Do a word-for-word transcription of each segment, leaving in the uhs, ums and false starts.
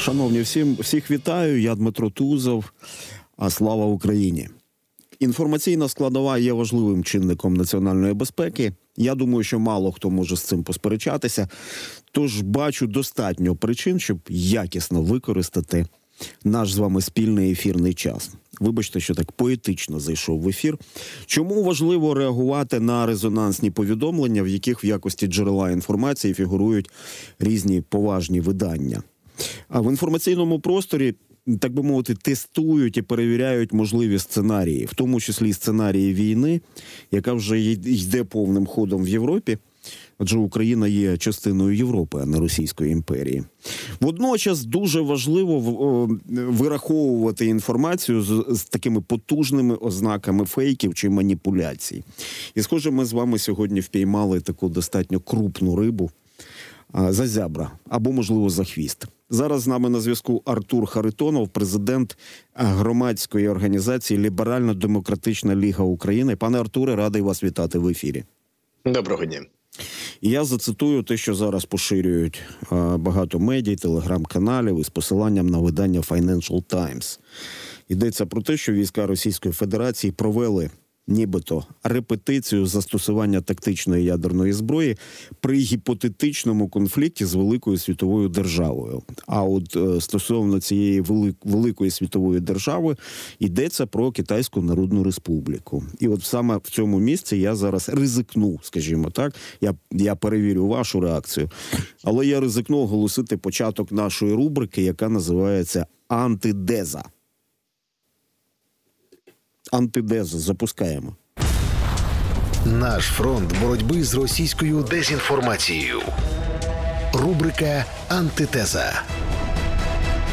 Шановні, всім, всіх вітаю. Я Дмитро Тузов. А слава Україні. Інформаційна складова є важливим чинником національної безпеки. Я думаю, що мало хто може з цим посперечатися. Тож бачу достатньо причин, щоб якісно використати наш з вами спільний ефірний час. Вибачте, що так поетично зайшов в ефір. Чому важливо реагувати на резонансні повідомлення, в яких в якості джерела інформації фігурують різні поважні видання? А в інформаційному просторі, так би мовити, тестують і перевіряють можливі сценарії, в тому числі сценарії війни, яка вже йде повним ходом в Європі, адже Україна є частиною Європи, а не Російської імперії. Водночас дуже важливо вираховувати інформацію з, з такими потужними ознаками фейків чи маніпуляцій. І, схоже, ми з вами сьогодні впіймали таку достатньо крупну рибу за зябра або, можливо, за хвіст. Зараз з нами на зв'язку Артур Харитонов, президент громадської організації «Ліберально-демократична ліга України». Пане Артуре, радий вас вітати в ефірі. Доброго дня. Я зацитую те, що зараз поширюють багато медій, телеграм-каналів із посиланням на видання Financial Times. Йдеться про те, що війська Російської Федерації провели нібито репетицію застосування тактичної ядерної зброї при гіпотетичному конфлікті з великою світовою державою. А от стосовно цієї великої світової держави йдеться про Китайську Народну Республіку. І от саме в цьому місці я зараз ризикну, скажімо так, я, я перевірю вашу реакцію, але я ризикну оголосити початок нашої рубрики, яка називається «Антидеза». Антидезу запускаємо. Наш фронт боротьби з російською дезінформацією. Рубрика «Антитеза».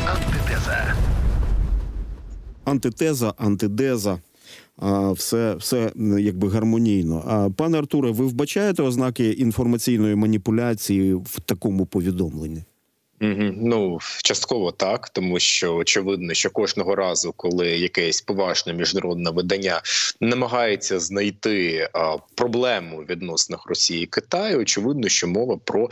Антитеза. Антитеза, антидеза. Все, все якби гармонійно. Пане Артуре, ви вбачаєте ознаки інформаційної маніпуляції в такому повідомленні? Ну, частково так, тому що очевидно, що кожного разу, коли якесь поважне міжнародне видання намагається знайти а, проблему в відносинах Росії і Китаю, очевидно, що мова про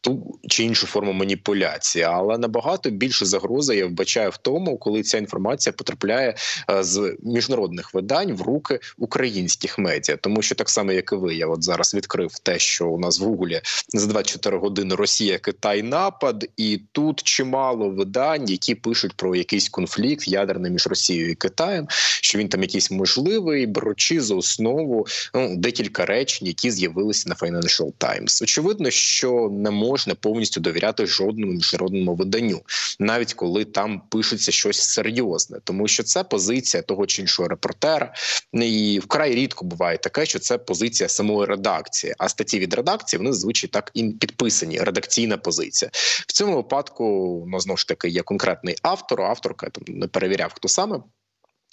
ту чи іншу форму маніпуляції. Але набагато більше загрози я вбачаю в тому, коли ця інформація потрапляє з міжнародних видань в руки українських медіа. Тому що так само, як і ви, я от зараз відкрив те, що у нас в Гуглі за двадцять чотири години Росія, Китай, напад. І тут чимало видань, які пишуть про якийсь конфлікт ядерний між Росією і Китаєм, що він там якийсь можливий, беручи за основу ну, декілька речень, які з'явилися на Financial Times. Очевидно, що не можна можна повністю довіряти жодному міжнародному виданню, навіть коли там пишеться щось серйозне. Тому що це позиція того чи іншого репортера. І вкрай рідко буває таке, що це позиція самої редакції. А статті від редакції, вони зазвичай так і підписані. Редакційна позиція. В цьому випадку, ну, знову ж таки, є конкретний автор, авторка, я там не перевіряв, хто саме.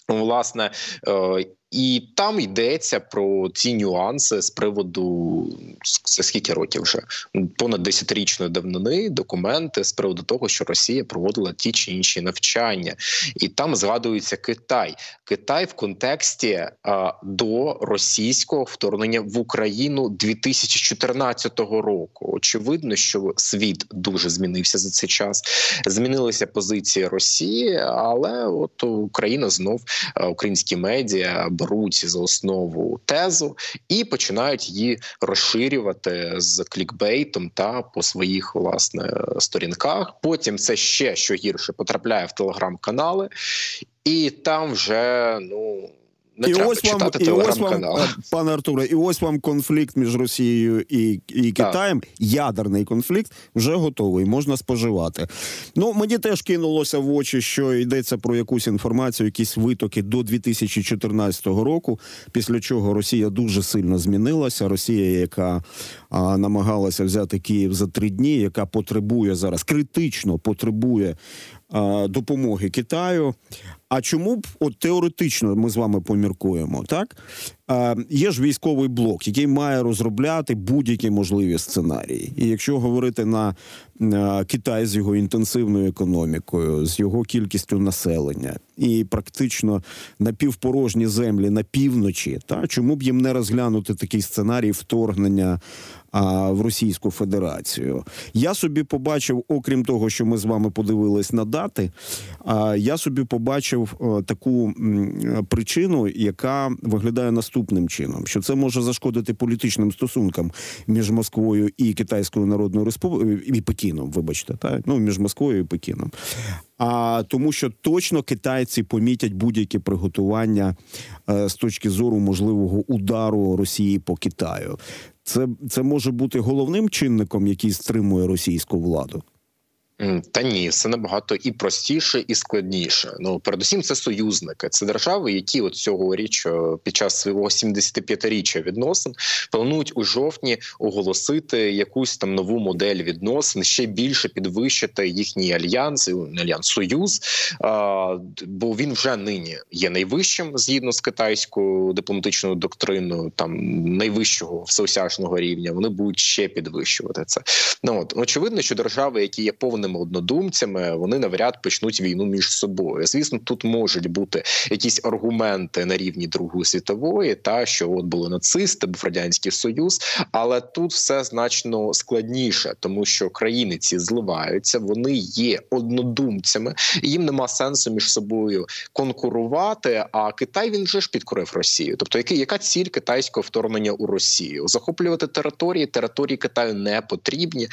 Власне, і там йдеться про ці нюанси з приводу, скільки років вже, понад десятирічної давнини документи з приводу того, що Росія проводила ті чи інші навчання. І там згадується Китай. Китай в контексті а, до російського вторгнення в Україну дві тисячі чотирнадцятого року. Очевидно, що світ дуже змінився за цей час. Змінилися позиції Росії, але от Україна знов, українські медіа, беруть за основу тезу і починають її розширювати з клікбейтом та по своїх, власне, сторінках. Потім це ще, що гірше, потрапляє в телеграм-канали, і там вже, ну, не і треба читати телеграм-канал. Пане Артуре, і ось вам конфлікт між Росією і, і Китаєм, так. Ядерний конфлікт, вже готовий, можна споживати. Ну, мені теж кинулося в очі, що йдеться про якусь інформацію, якісь витоки до дві тисячі чотирнадцятого року, після чого Росія дуже сильно змінилася. Росія, яка а, намагалася взяти Київ за три дні, яка потребує зараз, критично потребує допомоги Китаю, А чому б, от теоретично, ми з вами поміркуємо, так? Е, є ж військовий блок, який має розробляти будь-які можливі сценарії. І якщо говорити на е, Китай з його інтенсивною економікою, з його кількістю населення і практично напівпорожні землі на півночі, та, чому б їм не розглянути такий сценарій вторгнення в Російську Федерацію. Я собі побачив, окрім того, що ми з вами подивились на дати, я собі побачив таку причину, яка виглядає наступним чином, що це може зашкодити політичним стосункам між Москвою і Китайською Народною Республікою, і Пекіном, вибачте, так? Ну, між Москвою і Пекіном. А тому, що точно китайці помітять будь-які приготування е, з точки зору можливого удару Росії по Китаю. Це, це може бути головним чинником, який стримує російську владу? Та ні, це набагато і простіше, і складніше. Ну, передусім, це союзники. Це держави, які от цьогоріч під час свого сімдесятип'ятиріччя відносин планують у жовтні оголосити якусь там нову модель відносин, ще більше підвищити їхній альянс, альянс Союз, а, бо він вже нині є найвищим, згідно з китайською дипломатичною доктриною, там найвищого всеосяжного рівня. Вони будуть ще підвищувати це. Ну, от, очевидно, що держави, які є повністю однодумцями, вони навряд почнуть війну між собою. Звісно, тут можуть бути якісь аргументи на рівні Другої світової, та що от були нацисти, був Радянський Союз, але тут все значно складніше, тому що країни ці зливаються, вони є однодумцями, і їм нема сенсу між собою конкурувати, а Китай, він вже ж підкорив Росію. Тобто, яка ціль китайського вторгнення у Росію? Захоплювати території, території Китаю не потрібні.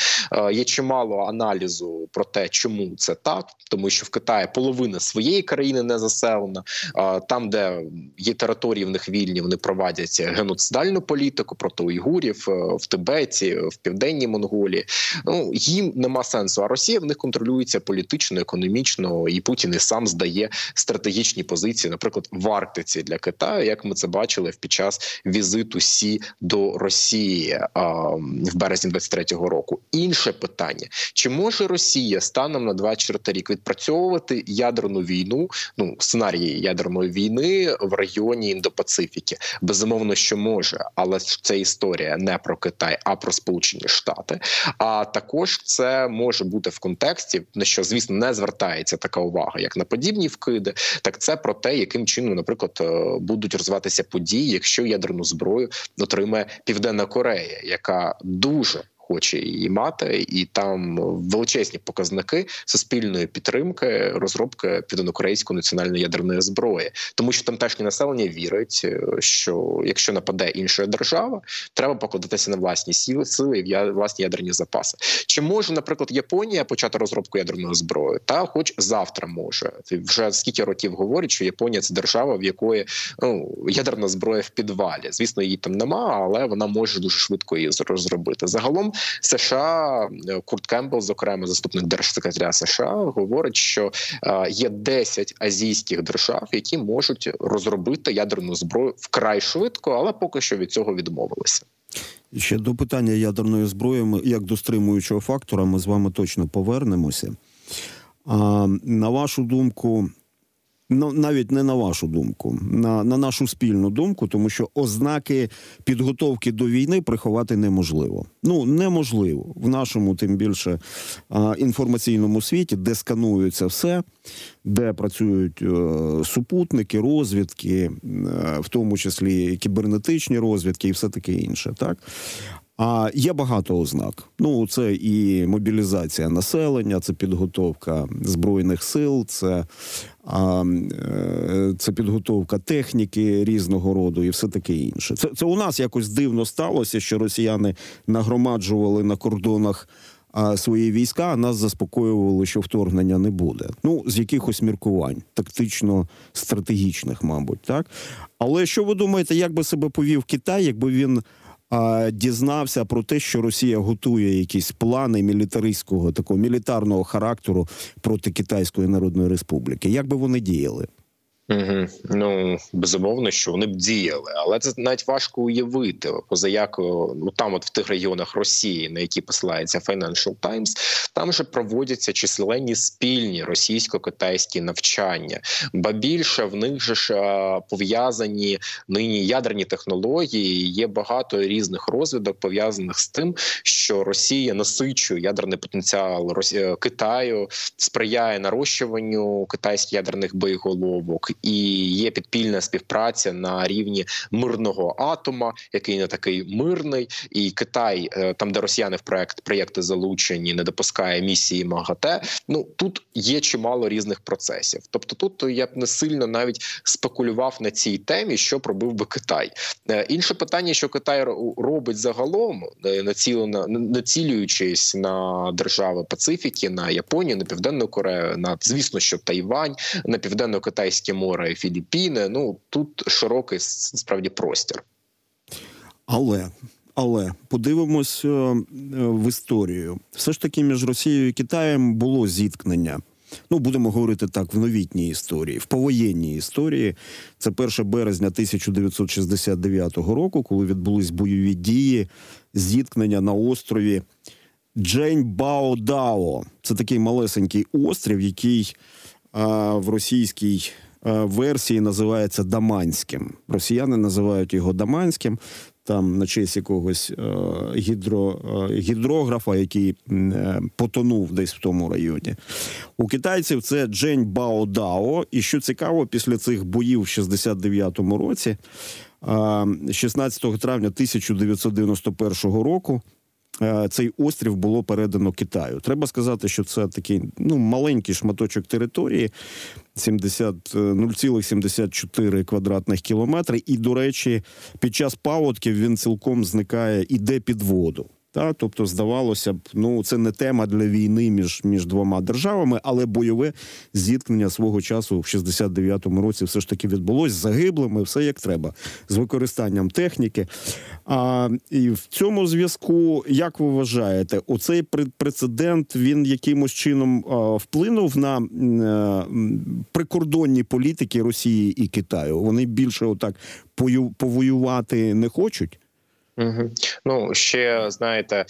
Є чимало аналізу про те, чому це так, тому що в Китаї половина своєї країни не заселена, там, де є території в них вільні, вони проводять геноцидальну політику проти уйгурів, в Тибеті, в Південній Монголії. Ну, їм нема сенсу, а Росія в них контролюється політично, економічно, і Путін і сам здає стратегічні позиції, наприклад, в Арктиці для Китаю, як ми це бачили під час візиту Сі до Росії в березні двадцять третього року. Інше питання, чи може Росія станом на двадцять четвертий рік відпрацьовувати ядерну війну, ну, сценарії ядерної війни в районі Індопацифіки? Безумовно, що може, але це історія не про Китай, а про Сполучені Штати. А також це може бути в контексті, на що, звісно, не звертається така увага, як на подібні вкиди, так це про те, яким чином, наприклад, будуть розвиватися події, якщо ядерну зброю отримає Південна Корея, яка дуже хоче її мати, і там величезні показники суспільної підтримки, розробки південнокорейської національної ядерної зброї. Тому що тамтешнє населення вірить, що якщо нападе інша держава, треба покладатися на власні сили і власні ядерні запаси. Чи може, наприклад, Японія почати розробку ядерної зброї? Та хоч завтра може. Вже скільки років говорять, що Японія – це держава, в якої, ну, ядерна зброя в підвалі. Звісно, її там нема, але вона може дуже швидко її розробити. Загалом США, Курт Кемпбел, зокрема, заступник держсекретаря США, говорить, що є десять азійських держав, які можуть розробити ядерну зброю вкрай швидко, але поки що від цього відмовилися. Ще до питання ядерної зброї, як до стримуючого фактора, ми з вами точно повернемося. А, на вашу думку, навіть не на вашу думку, на, на нашу спільну думку, тому що ознаки підготовки до війни приховати неможливо. Ну, неможливо. В нашому, тим більше, інформаційному світі, де сканується все, де працюють супутники, розвідки, в тому числі кібернетичні розвідки і все таке інше, так? А є багато ознак. Ну, це і мобілізація населення, це підготовка збройних сил, це, а, це підготовка техніки різного роду і все таке інше. Це, це у нас якось дивно сталося, що росіяни нагромаджували на кордонах свої війська, а нас заспокоювали, що вторгнення не буде. Ну, з якихось міркувань, тактично-стратегічних, мабуть, так? Але що ви думаєте, як би себе повів Китай, якби він дізнався про те, що Росія готує якісь плани мілітаристського, такого мілітарного характеру проти Китайської Народної Республіки? Як би вони діяли? Угу. Ну, безумовно, що вони б діяли. Але це навіть важко уявити. Поза як, ну, там от в тих регіонах Росії, на які посилається Financial Times, там же проводяться численні спільні російсько-китайські навчання. Ба більше, в них же ж пов'язані нині ядерні технології, є багато різних розвідок, пов'язаних з тим, що Росія насичує ядерний потенціал Китаю, сприяє нарощуванню китайських ядерних боєголовок. І є підпільна співпраця на рівні мирного атома, який не такий мирний. І Китай, там де росіяни в проект, проєкти залучені, не допускає місії МАГАТЕ. Ну, тут є чимало різних процесів. Тобто тут я б не сильно навіть спекулював на цій темі, що пробив би Китай. Інше питання, що Китай робить загалом, націлюючись на держави Пацифіки, на Японію, на Південну Корею, на, звісно, що Тайвань, на Південно-Китайське море і Філіппіни. Ну, тут широкий, справді, простір. Але, але подивимось в історію. Все ж таки між Росією і Китаєм було зіткнення. Ну, будемо говорити так, в новітній історії, в повоєнній історії. Це перше березня тисяча дев'ятсот шістдесят дев'ятого року, коли відбулись бойові дії, зіткнення на острові Джень-Бао-Дао. Це такий малесенький острів, який а, в російській а, версії називається Даманським. Росіяни називають його Даманським, там на честь якогось а, гідро, а, гідрографа, який а, потонув десь в тому районі. У китайців це Джень-Бао-Дао. І що цікаво, після цих боїв в шістдесят дев'ятому році, а, шістнадцятого травня тисяча дев'ятсот дев'яносто першого року, цей острів було передано Китаю. Треба сказати, що це такий, ну, маленький шматочок території, сімдесят, нуль цілих сімдесят чотири квадратних кілометри. І, до речі, під час паводків він цілком зникає, іде під воду. Та? Тобто, здавалося б, ну, це не тема для війни між, між двома державами, але бойове зіткнення свого часу в шістдесят дев'ятому році все ж таки відбулось з загиблими, все як треба, з використанням техніки. А, і в цьому зв'язку, як ви вважаєте, оцей прецедент, він якимось чином а, вплинув на а, прикордонні політики Росії і Китаю? Вони більше отак повоювати не хочуть? Угу. Ну, ще, знаєте,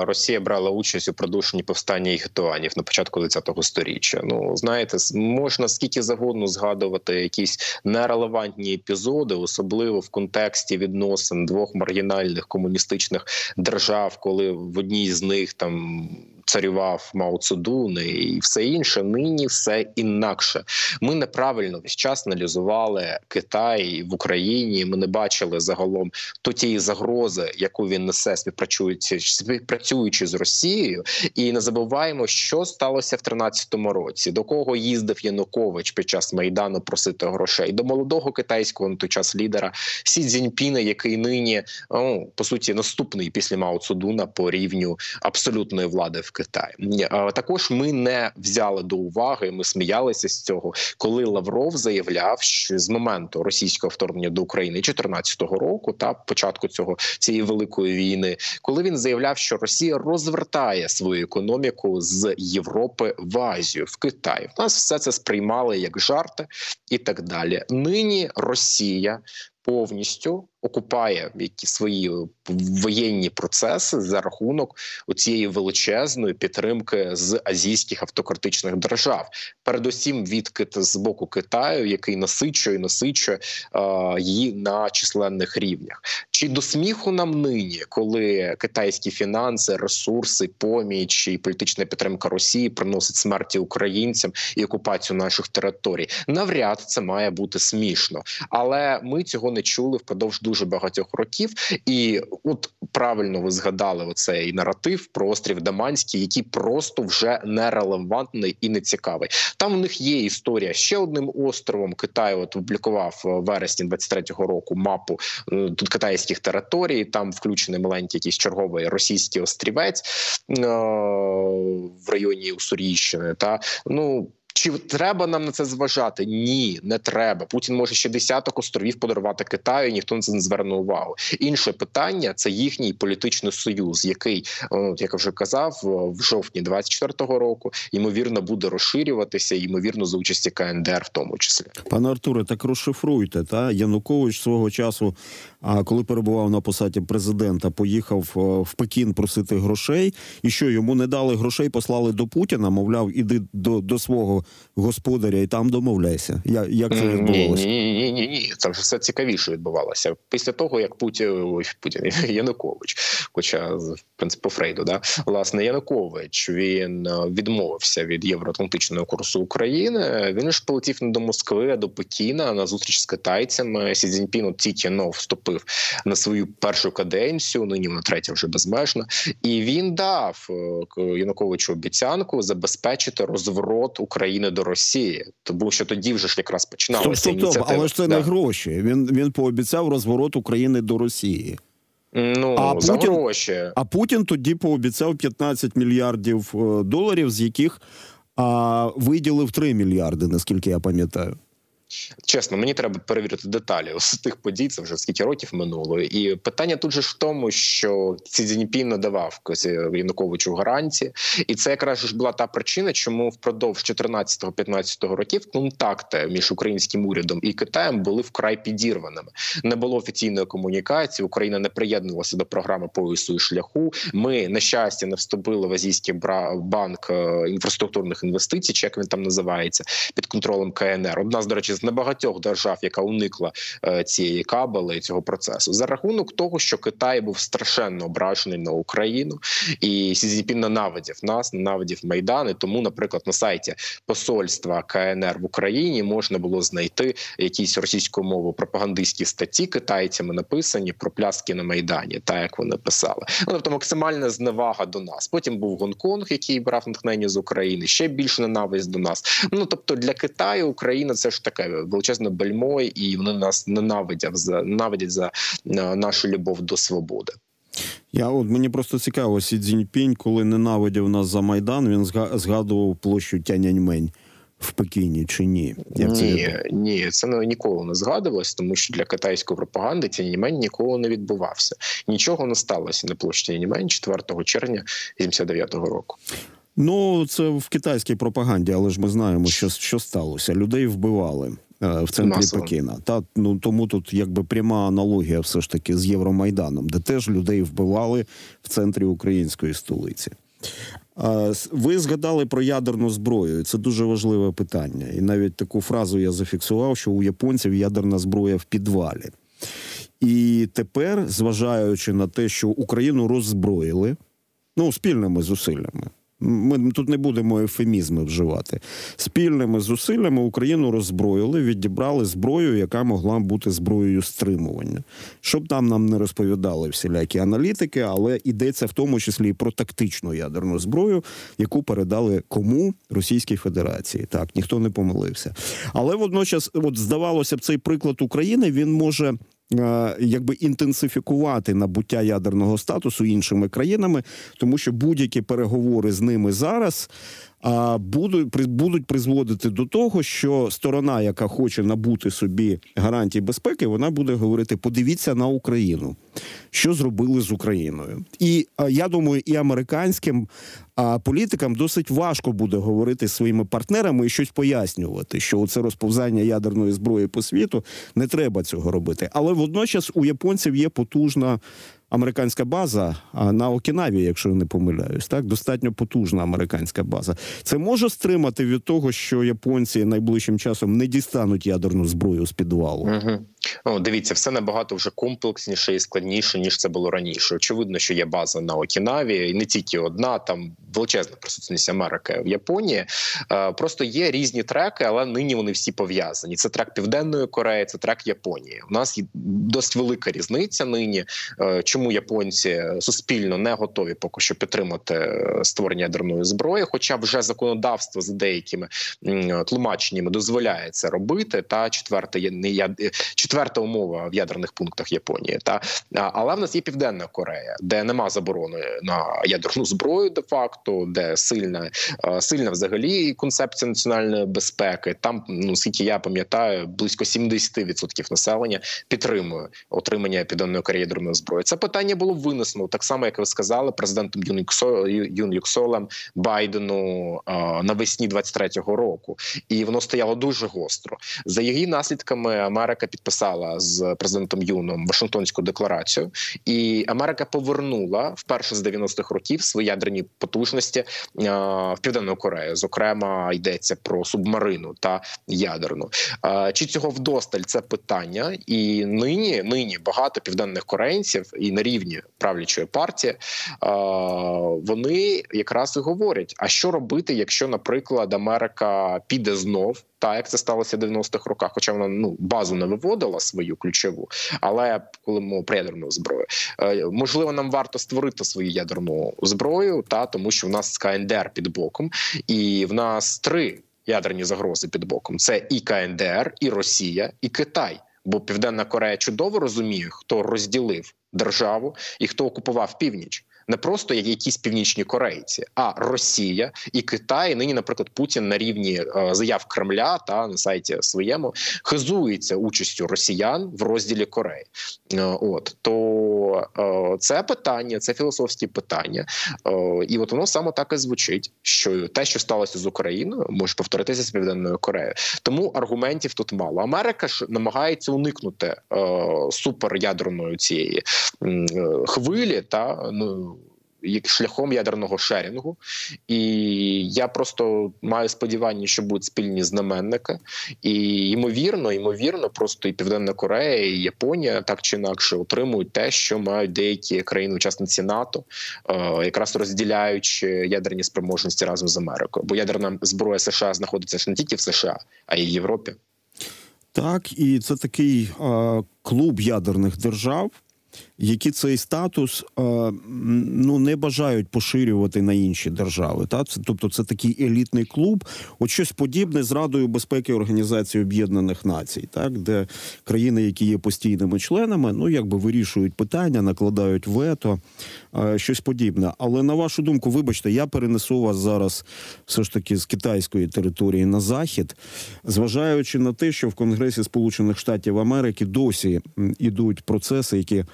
Росія брала участь у придушенні повстання ігетуанів на початку двадцятого сторіччя. Ну, знаєте, можна скільки завгодно згадувати якісь нерелевантні епізоди, особливо в контексті відносин двох маргінальних комуністичних держав, коли в одній з них там царював Мао Цзедун і все інше. Нині все інакше. Ми неправильно весь час аналізували Китай в Україні, ми не бачили загалом то тієї загрози, яку він несе, співпрацюючи, співпрацюючи з Росією. І не забуваємо, що сталося в тринадцятому році, до кого їздив Янукович під час Майдану просити грошей, до молодого китайського на той час лідера Сі Цзіньпіна, який нині, ну, по суті, наступний після Мао Цзедуна по рівню абсолютної влади в Китаю. Також ми не взяли до уваги, ми сміялися з цього, коли Лавров заявляв, що з моменту російського вторгнення до України дві тисячі чотирнадцятого року та початку цього цієї великої війни, коли він заявляв, що Росія розвертає свою економіку з Європи в Азію, в Китай. В нас все це сприймали як жарти і так далі. Нині Росія повністю окупає які свої воєнні процеси за рахунок цієї величезної підтримки з азійських автократичних держав. Передусім від з боку Китаю, який насичує, насичує е, її на численних рівнях. Чи до сміху нам нині, коли китайські фінанси, ресурси, поміч і політична підтримка Росії приносить смерті українцям і окупацію наших територій? Навряд це має бути смішно. Але ми цього не чули впродовж дуже багатьох років, і от правильно ви згадали оцей наратив про острів Даманський, який просто вже нерелевантний і нецікавий. Там в них є історія ще одним островом. Китай опублікував в вересні двадцять третього року мапу тут китайських територій, там включений маленький якийсь черговий російський острівець в районі Уссурійщини. Та, ну, Чи треба нам на це зважати? Ні, не треба. Путін може ще десяток островів подарувати Китаю, і ніхто на це не зверне увагу. Інше питання – це їхній політичний союз, який, як я вже казав, в жовтні двадцять четвертого року, ймовірно, буде розширюватися, ймовірно, за участі КНДР в тому числі. Пане Артуре, так розшифруйте, та? Янукович свого часу, коли перебував на посаді президента, поїхав в Пекін просити грошей, і що, йому не дали грошей, послали до Путіна, мовляв, іди до, до свого господаря і там домовляйся. Я, як це відбувалося? Ні, ні, ні, ні. Це вже все цікавіше відбувалося. Після того, як Путін, ой, Путін Янукович, хоча, в принципі, по Фрейду, да? Власне, Янукович, він відмовився від євроатлантичного курсу України, він ж полетів не до Москви, а до Пекіна на зустріч з китайцями. Сі Цзіньпін от тільки-но вступив на свою першу каденцію, нині на третя вже безмежна, і він дав Януковичу обіцянку забезпечити розворот України до Росії. Тому що тоді вже ж якраз починалася стоп, стоп, ініціатива. Але ж це да. не гроші. Він, він пообіцяв розворот України до Росії. Ну, а Путін, гроші. А Путін тоді пообіцяв п'ятнадцять мільярдів доларів, з яких а, виділив три мільярди, наскільки я пам'ятаю. Чесно, мені треба перевірити деталі з тих подій, це вже скільки років минуло. І питання тут же в тому, що Сі Цзіньпін надавав Януковичу гарантії. І це якраз ж була та причина, чому впродовж чотирнадцятого-п'ятнадцятого років контакти між українським урядом і Китаєм були вкрай підірваними. Не було офіційної комунікації, Україна не приєднувалася до програми поясу і шляху. Ми, на щастя, не вступили в Азійський банк інфраструктурних інвестицій, чи як він там називається, під контролем КНР. Одна, до речі, з небагатьох держав, яка уникла е, цієї кабали і цього процесу. За рахунок того, що Китай був страшенно ображений на Україну, і Сі Цзіньпін ненавидів нас, ненавидів Майдан, і тому, наприклад, на сайті посольства КНР в Україні можна було знайти якісь російською мовою пропагандистські статті китайцями написані про пляски на Майдані, так як вони писали. Ну, тобто максимальна зневага до нас. Потім був Гонконг, який брав натхнення з України, ще більше ненависть до нас. Ну, тобто для Китаю Україна це ж таке величезне бельмо, і вони нас ненавидять за, ненавидять за нашу любов до свободи. Я от мені просто цікаво, Сі Цзіньпінь, коли ненавидів нас за Майдан, він згадував площу Тяньаньмень в Пекіні чи ні? Як ні, це ні, це не, ніколи не згадувалось, тому що для китайської пропаганди Тяньаньмень ніколи не відбувався. Нічого не сталося на площі Тяньаньмень четвертого червня тисяча дев'ятсот сімдесят дев'ятого року. Ну, це в китайській пропаганді, але ж ми знаємо, що, що сталося. Людей вбивали е, в центрі масово. Пекіна. Та, ну, тому тут якби пряма аналогія все ж таки з Євромайданом, де теж людей вбивали в центрі української столиці. Е, ви згадали про ядерну зброю. Це дуже важливе питання. І навіть таку фразу я зафіксував, що у японців ядерна зброя в підвалі. І тепер, зважаючи на те, що Україну роззброїли, ну, спільними зусиллями, ми тут не будемо ефемізми вживати. Спільними зусиллями Україну роззброїли, відібрали зброю, яка могла бути зброєю стримування. Щоб там нам не розповідали всілякі аналітики, але йдеться в тому числі і про тактичну ядерну зброю, яку передали кому? Російській Федерації. Так, ніхто не помилився. Але водночас, от здавалося б, цей приклад України, він може якби інтенсифікувати набуття ядерного статусу іншими країнами, тому що будь-які переговори з ними зараз а, будуть, будуть призводити до того, що сторона, яка хоче набути собі гарантій безпеки, вона буде говорити: подивіться на Україну, що зробили з Україною. І а, я думаю, і американським а, політикам досить важко буде говорити з своїми партнерами і щось пояснювати, що це розповзання ядерної зброї по світу, не треба цього робити. Але водночас у японців є потужна американська база на Окінаві, якщо я не помиляюсь, так? Достатньо потужна американська база. Це може стримати від того, що японці найближчим часом не дістануть ядерну зброю з підвалу? Угу. Ну, дивіться, все набагато вже комплексніше і складніше, ніж це було раніше. Очевидно, що є база на Окінаві, і не тільки одна, там величезна присутність Америки в Японії. Просто є різні треки, але нині вони всі пов'язані. Це трек Південної Кореї, це трек Японії. У нас є досить велика різниця нині. Чому японці суспільно не готові поки що підтримати створення ядерної зброї, хоча вже законодавство за деякими тлумаченнями дозволяє це робити, та четверте, четверта умова в ядерних пунктах Японії. Та але в нас є Південна Корея, де нема заборони на ядерну зброю де-факто, де сильна, сильна взагалі концепція національної безпеки. Там, ну скільки я пам'ятаю, близько сімдесят відсотків населення підтримує отримання Південної Кореї ядерної зброї. Це питання було винесено так само, як ви сказали, президентом Юн Юксолем Байдену навесні двадцять третього року, і воно стояло дуже гостро. За її наслідками Америка підписала з президентом Юном Вашингтонську декларацію, і Америка повернула вперше з дев'яностих років свої ядерні потужності в Південну Корею. Зокрема, йдеться про субмарину та ядерну. Чи цього вдосталь? Це питання. І нині, нині багато південних корейців і на рівні правлячої партії вони якраз і говорять, а що робити, якщо, наприклад, Америка піде знов, та як це сталося в дев'яностих роках, хоча вона ну базу не виводила свою ключову, але коли ми про ядерну зброю, можливо, нам варто створити свою ядерну зброю, та тому що в нас КНДР під боком, і в нас три ядерні загрози під боком: це і КНДР, і Росія, і Китай. Бо Південна Корея чудово розуміє, хто розділив державу і хто окупував північ. Не просто як якісь північні корейці, а Росія і Китай. Нині, наприклад, Путін на рівні заяв Кремля та на сайті своєму хизується участю росіян в розділі Кореї. От то це питання, це філософські питання, і от воно саме так і звучить, що те, що сталося з Україною, може повторитися з Південною Кореєю. Тому аргументів тут мало. Америка ж намагається уникнути суперядерної цієї хвилі та ну. Шляхом ядерного шерінгу, і я просто маю сподівання, що будуть спільні знаменники, і ймовірно, ймовірно, просто і Південна Корея, і Японія так чи інакше отримують те, що мають деякі країни-учасниці НАТО, якраз розділяючи ядерні спроможності разом з Америкою. Бо ядерна зброя США знаходиться не тільки в США, а й в Європі. Так, і це такий а, клуб ядерних держав, які цей статус ну, не бажають поширювати на інші держави. Та? Це, тобто це такий елітний клуб. От щось подібне з Радою безпеки Організації Об'єднаних Націй, так? Де країни, які є постійними членами, ну, якби вирішують питання, накладають вето, щось подібне. Але на вашу думку, вибачте, я перенесу вас зараз все ж таки з китайської території на Захід, зважаючи на те, що в Конгресі Сполучених Штатів Америки досі йдуть процеси, які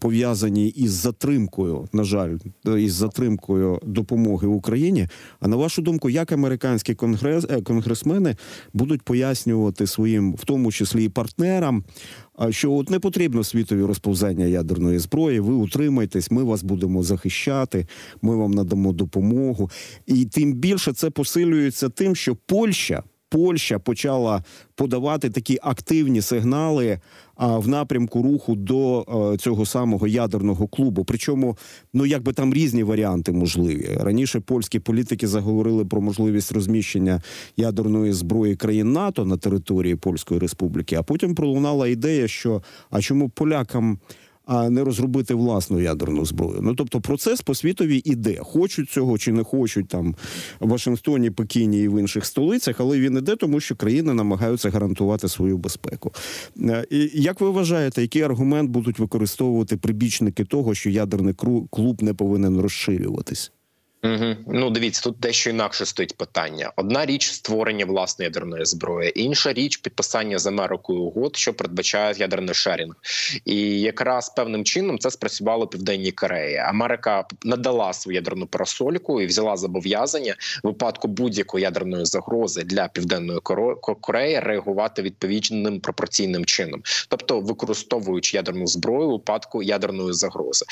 пов'язані із затримкою, на жаль, із затримкою допомоги Україні. А на вашу думку, як американські конгрес, конгресмени будуть пояснювати своїм, в тому числі і партнерам, що от не потрібно світові розповзання ядерної зброї, ви утримайтесь, ми вас будемо захищати, ми вам надамо допомогу. І тим більше це посилюється тим, що Польща, Польща почала подавати такі активні сигнали а, в напрямку руху до а, цього самого ядерного клубу. Причому, ну, якби там різні варіанти можливі. Раніше польські політики заговорили про можливість розміщення ядерної зброї країн НАТО на території Польської Республіки, а потім пролунала ідея, що а чому полякам а не розробити власну ядерну зброю. Ну, тобто процес по світові іде. Хочуть цього чи не хочуть там в Вашингтоні, Пекіні і в інших столицях, але він іде, тому що країни намагаються гарантувати свою безпеку. І як ви вважаєте, який аргумент будуть використовувати прибічники того, що ядерний клуб не повинен розширюватись? Угу. Ну, дивіться, тут дещо інакше стоїть питання. Одна річ – створення власної ядерної зброї, інша річ – підписання з Америкою угод, що передбачає ядерний шерінг. І якраз певним чином це спрацювало в Південній Кореї. Америка надала свою ядерну парасольку і взяла зобов'язання в випадку будь-якої ядерної загрози для Південної Кореї реагувати відповідним пропорційним чином. Тобто використовуючи ядерну зброю в випадку ядерної загрози.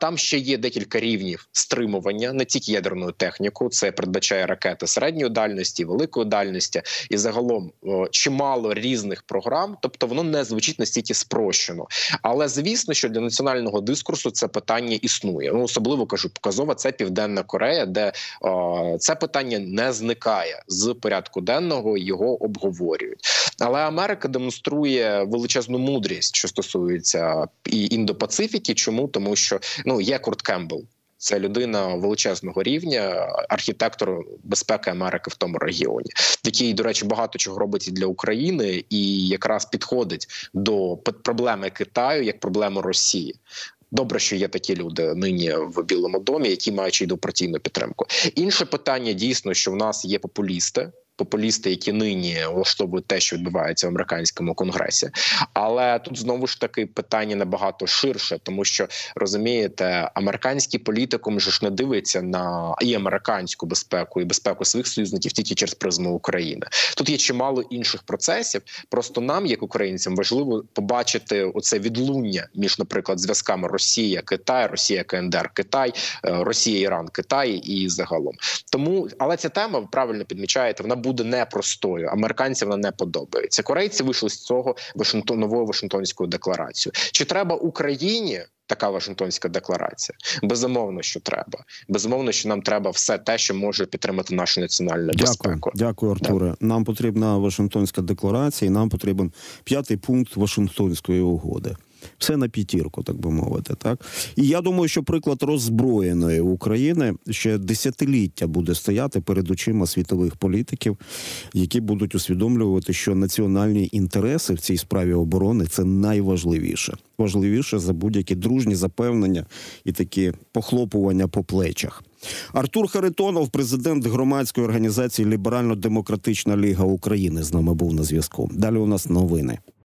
Там ще є декілька рівнів стримування, не тільки ядерну техніку, це передбачає ракети середньої дальності, великої дальності, і загалом о, чимало різних програм, тобто воно не звучить настільки спрощено. Але, звісно, що для національного дискурсу це питання існує. Ну, особливо, кажу, показова, це Південна Корея, де о, це питання не зникає з порядку денного, його обговорюють. Але Америка демонструє величезну мудрість, що стосується і Індо-Пацифіки. Чому? Тому що ну, є Курт Кемпбел, Це людина величезного рівня, архітектор безпеки Америки в тому регіоні, який, до речі, багато чого робить і для України, і якраз підходить до проблеми Китаю як проблеми Росії. Добре, що є такі люди нині в Білому домі, які мають ідеопартійну підтримку. Інше питання, дійсно, що в нас є популісти, популісти, які нині влаштовують те, що відбувається в американському конгресі. Але тут, знову ж таки, питання набагато ширше, тому що, розумієте, американський політикум ж не дивиться на і американську безпеку, і безпеку своїх союзників тільки через призму України. Тут є чимало інших процесів, просто нам, як українцям, важливо побачити оце відлуння між, наприклад, зв'язками Росія-Китай, Росія-КНДР-Китай, Росія-Іран-Китай і загалом. Тому, але ця тема, правильно підмічаєте, вона буде буде непростою. Американцям вона не подобається. Корейці вийшли з цього Вашингтон, новою Вашингтонською декларацією. Чи треба Україні така Вашингтонська декларація? Безумовно, що треба. Безумовно, що нам треба все те, що може підтримати нашу національну Дякую. безпеку. Дякую, Артуре. Так. Нам потрібна Вашингтонська декларація і нам потрібен п'ятий пункт Вашингтонської угоди. Все на п'ятірку, так би мовити, так? І я думаю, що приклад роззброєної України ще десятиліття буде стояти перед очима світових політиків, які будуть усвідомлювати, що національні інтереси в цій справі оборони – це найважливіше. Важливіше за будь-які дружні запевнення і такі похлопування по плечах. Артур Харитонов, президент громадської організації «Ліберально-демократична ліга України» з нами був на зв'язку. Далі у нас новини.